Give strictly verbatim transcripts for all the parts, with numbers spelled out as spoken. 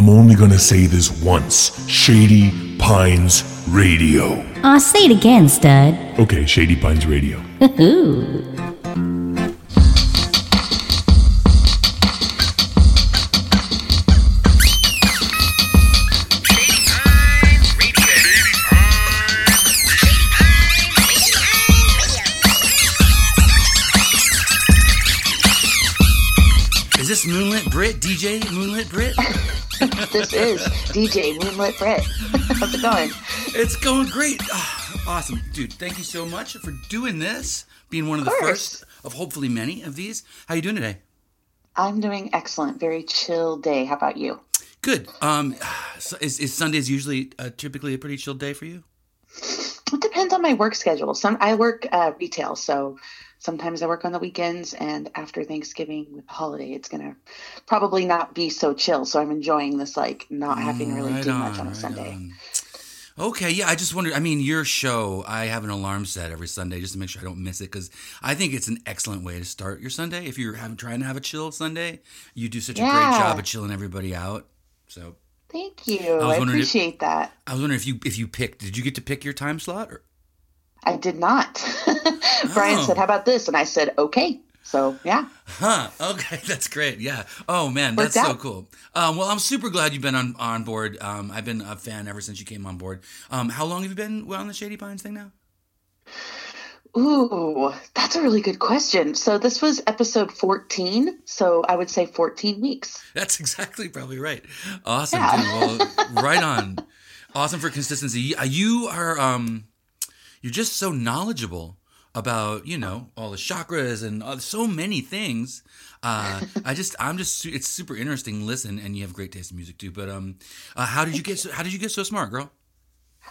I'm only gonna say this once. Shady Pines Radio. Aw, say it again, stud. Okay, Shady Pines Radio. Hoo-hoo. Is this Moonlit Britt? D J Moonlit Britt? This is D J Moonlit Britt. How's it going? It's going great. Oh, awesome. Dude, thank you so much for doing this, being one of, of the first of hopefully many of these. How are you doing today? I'm doing excellent. Very chill day. How about you? Good. Um, so is, is Sundays usually uh, typically a pretty chill day for you? It depends on my work schedule. Some I work uh, retail, so sometimes I work on the weekends, and after Thanksgiving with the holiday, it's going to probably not be so chill. So I'm enjoying this, like, not having really right too on, much on a right Sunday. On. Okay, yeah, I just wondered, I mean, your show, I have an alarm set every Sunday just to make sure I don't miss it, because I think it's an excellent way to start your Sunday. If you're having, trying to have a chill Sunday, you do such yeah. a great job of chilling everybody out. So thank you. I, I appreciate if, that. I was wondering if you if you picked, did you get to pick your time slot? Or? I did not. Brian oh. said, how about this? And I said, okay. So, yeah. Huh. Okay. That's great. Yeah. Oh, man. That's so cool. Um, well, I'm super glad you've been on, on board. Um, I've been a fan ever since you came on board. Um, how long have you been on the Shady Pines thing now? Ooh, that's a really good question. So this was episode fourteen, so I would say fourteen weeks. That's exactly probably right. Awesome. Yeah. Well, right on. Awesome for consistency. You are, um, you're just so knowledgeable about, you know, all the chakras and uh, so many things. Uh, I just, I'm just, it's super interesting to listen, and you have great taste in music too. But um, uh, how did you get, so, how did you get so smart, girl?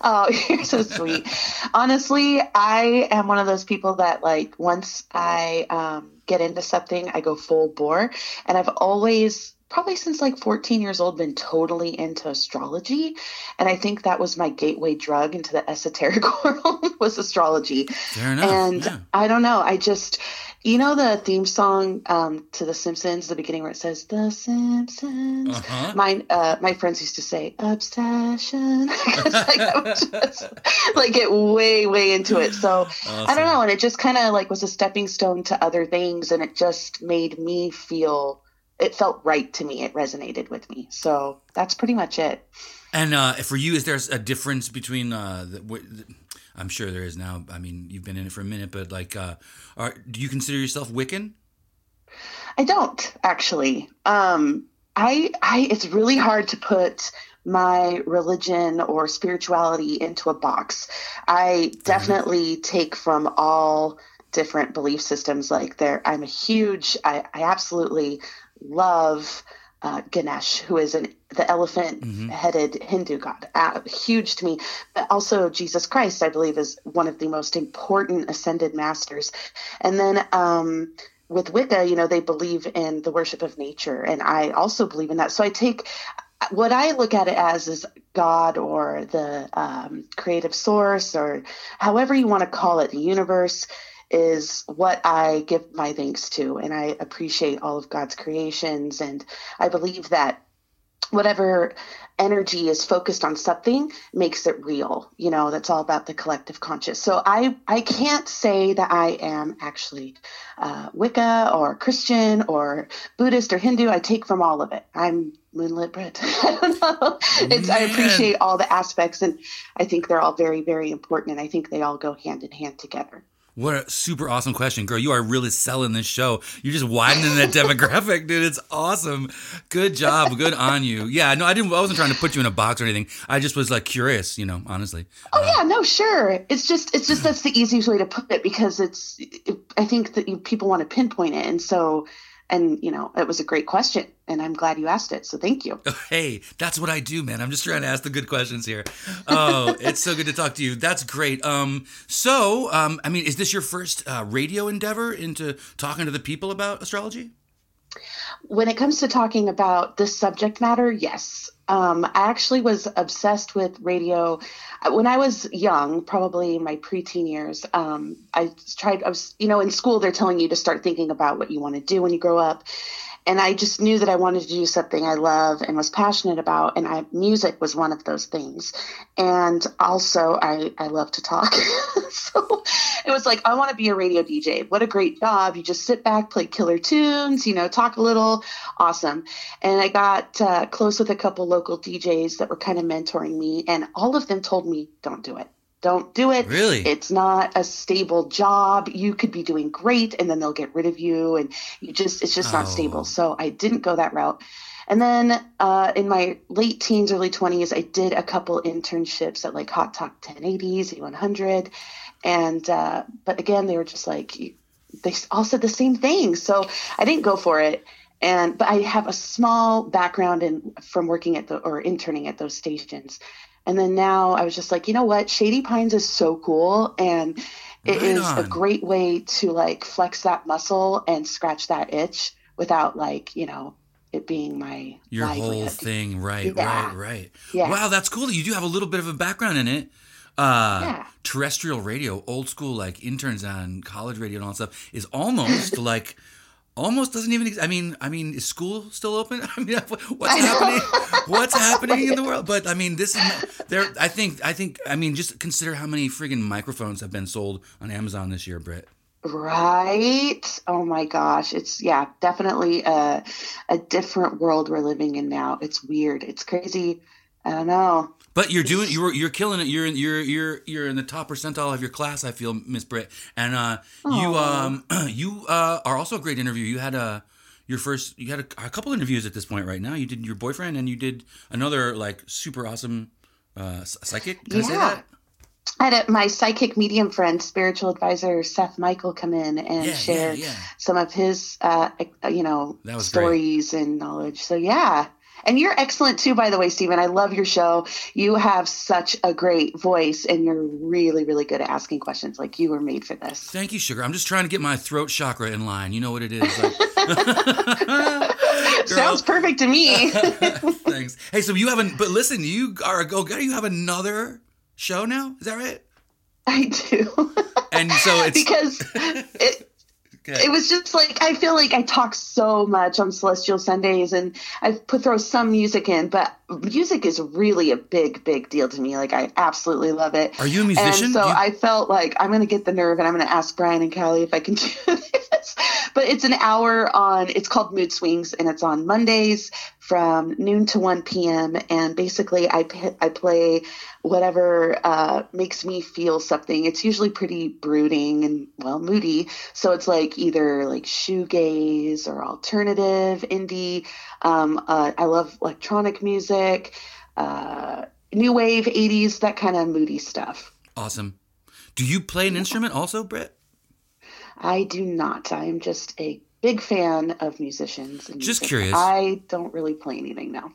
Oh, you're so sweet. Honestly, I am one of those people that, like, once I um, get into something, I go full bore. And I've always, probably since like fourteen years old, been totally into astrology. And I think that was my gateway drug into the esoteric world was astrology. Fair enough. And yeah. I don't know. I just, you know, the theme song um, to The Simpsons, the beginning where it says, The Simpsons. Uh-huh. My, uh, my friends used to say, obsession. Because like, I would just like, get way, way into it. So awesome. I don't know. And it just kind of like was a stepping stone to other things. And it just made me feel... It felt right to me. It resonated with me. So that's pretty much it. And uh, for you, is there a difference between uh, the, the, I'm sure there is now. I mean, you've been in it for a minute, but like, uh, are, do you consider yourself Wiccan? I don't actually. Um, I, I, it's really hard to put my religion or spirituality into a box. I definitely mm-hmm. take from all different belief systems. Like there, I'm a huge, I, I absolutely love uh, Ganesh, who is an the elephant-headed mm-hmm. Hindu god, uh, huge to me. But also Jesus Christ, I believe, is one of the most important ascended masters. And then um, with Wicca, you know, they believe in the worship of nature, and I also believe in that. So I take what I look at it as is God or the um, creative source, or however you want to call it, the universe, is what I give my thanks to. And I appreciate all of God's creations. And I believe that whatever energy is focused on something makes it real. You know, that's all about the collective conscious. So I, I can't say that I am actually uh, Wicca or Christian or Buddhist or Hindu. I take from all of it. I'm Moonlit Britt. I don't know. It's, I appreciate all the aspects. And I think they're all very, very important. And I think they all go hand in hand together. What a super awesome question, girl. You are really selling this show. You're just widening that demographic, dude. It's awesome. Good job. Good on you. Yeah, no, I didn't. I wasn't trying to put you in a box or anything. I just was like curious, you know, honestly. Oh, uh, yeah, no, sure. It's just, it's just, that's the easiest way to put it, because it's, it, I think that you, people want to pinpoint it. And so, and you know, it was a great question, and I'm glad you asked it. So thank you. Hey, that's what I do, man. I'm just trying to ask the good questions here. Oh, it's so good to talk to you. That's great. Um, so, um, I mean, is this your first uh, radio endeavor into talking to the people about astrology? When it comes to talking about this subject matter, yes. Um, I actually was obsessed with radio when I was young, probably in my preteen years. Um, I tried, I was, you know, in school, they're telling you to start thinking about what you want to do when you grow up. And I just knew that I wanted to do something I love and was passionate about, and I, music was one of those things. And also, I, I love to talk. So it was like, I want to be a radio D J. What a great job. You just sit back, play killer tunes, you know, talk a little. Awesome. And I got uh, close with a couple local D Js that were kind of mentoring me, and all of them told me, don't do it. Don't do it. Really? It's not a stable job. You could be doing great and then they'll get rid of you. And you just, it's just oh. not stable. So I didn't go that route. And then uh, in my late teens, early twenties, I did a couple internships at like Hot Talk ten eighties, E one hundred. And, uh, but again, they were just like, they all said the same thing. So I didn't go for it. And, but I have a small background in from working at the, or interning at those stations. And then now I was just like, you know what? Shady Pines is so cool. And it right is on. a great way to like flex that muscle and scratch that itch without like, you know, it being my Your livelihood. whole thing. Right, yeah. right, right. Yeah. Wow, that's cool. You do have a little bit of a background in it. Uh, yeah. Terrestrial radio, old school, like interns on college radio and all that stuff is almost like... Almost doesn't even exist. I mean, I mean, is school still open? I mean, what's I happening? What's happening in the world? But I mean, this is there. I think. I think. I mean, just consider how many friggin' microphones have been sold on Amazon this year, Britt. Right. Oh my gosh. It's yeah, definitely a a different world we're living in now. It's weird. It's crazy. I don't know. But you're doing. You're you're killing it. You're in. You're you're you're in the top percentile of your class. I feel, Miss Britt, and uh, you um you uh, are also a great interview. You had a your first. You had a, a couple interviews at this point right now. You did your boyfriend, and you did another like super awesome uh, psychic. Can yeah. I say that? I had a, my psychic medium friend, spiritual advisor Seth Michael, come in and yeah, share yeah, yeah. some of his uh, you know stories great. and knowledge. So yeah. And you're excellent too, by the way, Stephen. I love your show. You have such a great voice and you're really, really good at asking questions. Like you were made for this. Thank you, Sugar. I'm just trying to get my throat chakra in line. You know what it is. Like... Sounds perfect to me. Thanks. Hey, so you haven't, but listen, you are a go-getter. You have another show now. Is that right? I do. And so it's because it, Okay. It was just like, I feel like I talk so much on Celestial Sundays and I put throw some music in, but music is really a big, big deal to me. Like I absolutely love it. Are you a musician? And so you... I felt like I'm going to get the nerve and I'm going to ask Brian and Callie if I can do this, but it's an hour on, it's called Mood Swings and it's on Mondays from noon to one p.m. And basically I, I play whatever uh, makes me feel something. It's usually pretty brooding and well, moody. So it's like either like shoegaze or alternative indie. Um, uh, I love electronic music. Uh, new wave, eighties, that kind of moody stuff. Awesome. Do you play an yeah. instrument also, Britt? I do not. I am just a big fan of musicians. And just music. Curious. I don't really play anything now.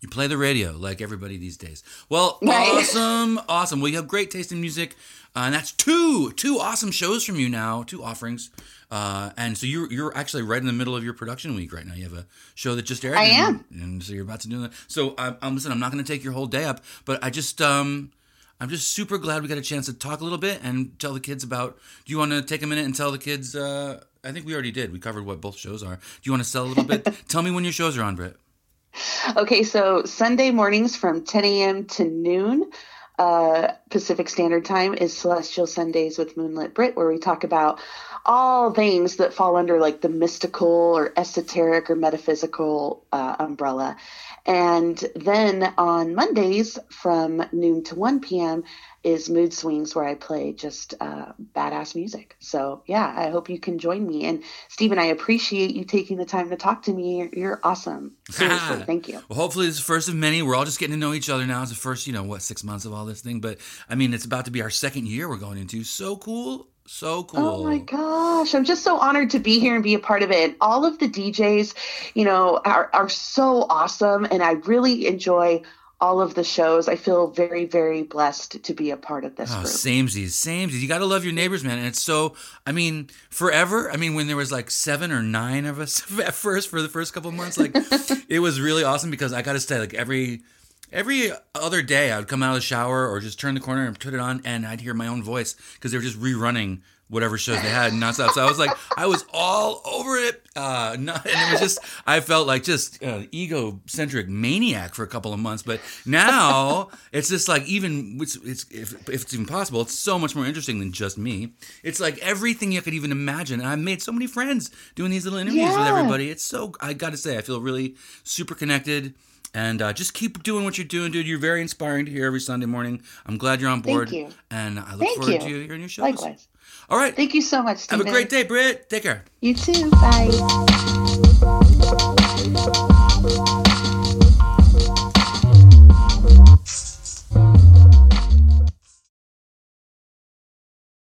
You play the radio like everybody these days. Well, right. awesome, awesome. Well, you have great taste in music. Uh, and that's two, two awesome shows from you now, two offerings. Uh, and so you're you're actually right in the middle of your production week right now. You have a show that just aired. I am. And, and so you're about to do that. So um, um, listen, I'm not going to take your whole day up, but I just, um, I'm just super glad we got a chance to talk a little bit and tell the kids about, do you want to take a minute and tell the kids, uh, I think we already did. We covered what both shows are. Do you want to sell a little bit? Tell me when your shows are on, Britt. Okay, so Sunday mornings from ten a.m. to noon. Uh, Pacific Standard Time is Celestial Sundays with Moonlit Britt, where we talk about all things that fall under like the mystical or esoteric or metaphysical uh, umbrella. And then on Mondays from noon to one p.m. is Mood Swings, where I play just uh, badass music. So yeah, I hope you can join me. And Stephen, I appreciate you taking the time to talk to me. You're, you're awesome. Seriously, thank you. Well, hopefully it's the first of many. We're all just getting to know each other now. It's the first, you know, what, six months of all this thing. But I mean, it's about to be our second year we're going into. So cool. So cool. Oh my gosh. I'm just so honored to be here and be a part of it. All of the D Js, you know, are, are so awesome. And I really enjoy all of the shows. I feel very, very blessed to be a part of this oh, group. Samesies, samesies. You got to love your neighbors, man. And it's so, I mean, forever. I mean, when there was like seven or nine of us at first for the first couple of months, like it was really awesome because I got to say like every Every other day, I would come out of the shower or just turn the corner and put it on, and I'd hear my own voice because they were just rerunning whatever shows they had nonstop. So I was like, I was all over it. Uh, not, and it was just, I felt like just an uh, egocentric maniac for a couple of months. But now it's just like, even it's, it's, if, if it's even possible, it's so much more interesting than just me. It's like everything you could even imagine. And I've made so many friends doing these little interviews yeah. with everybody. It's so, I got to say, I feel really super connected. And uh, just keep doing what you're doing, dude. You're very inspiring to hear every Sunday morning. I'm glad you're on board. Thank you. And I look Thank forward you. to hearing your shows. Likewise. All right. Thank you so much, Stephen. Have a great day, Britt. Take care. You too. Bye.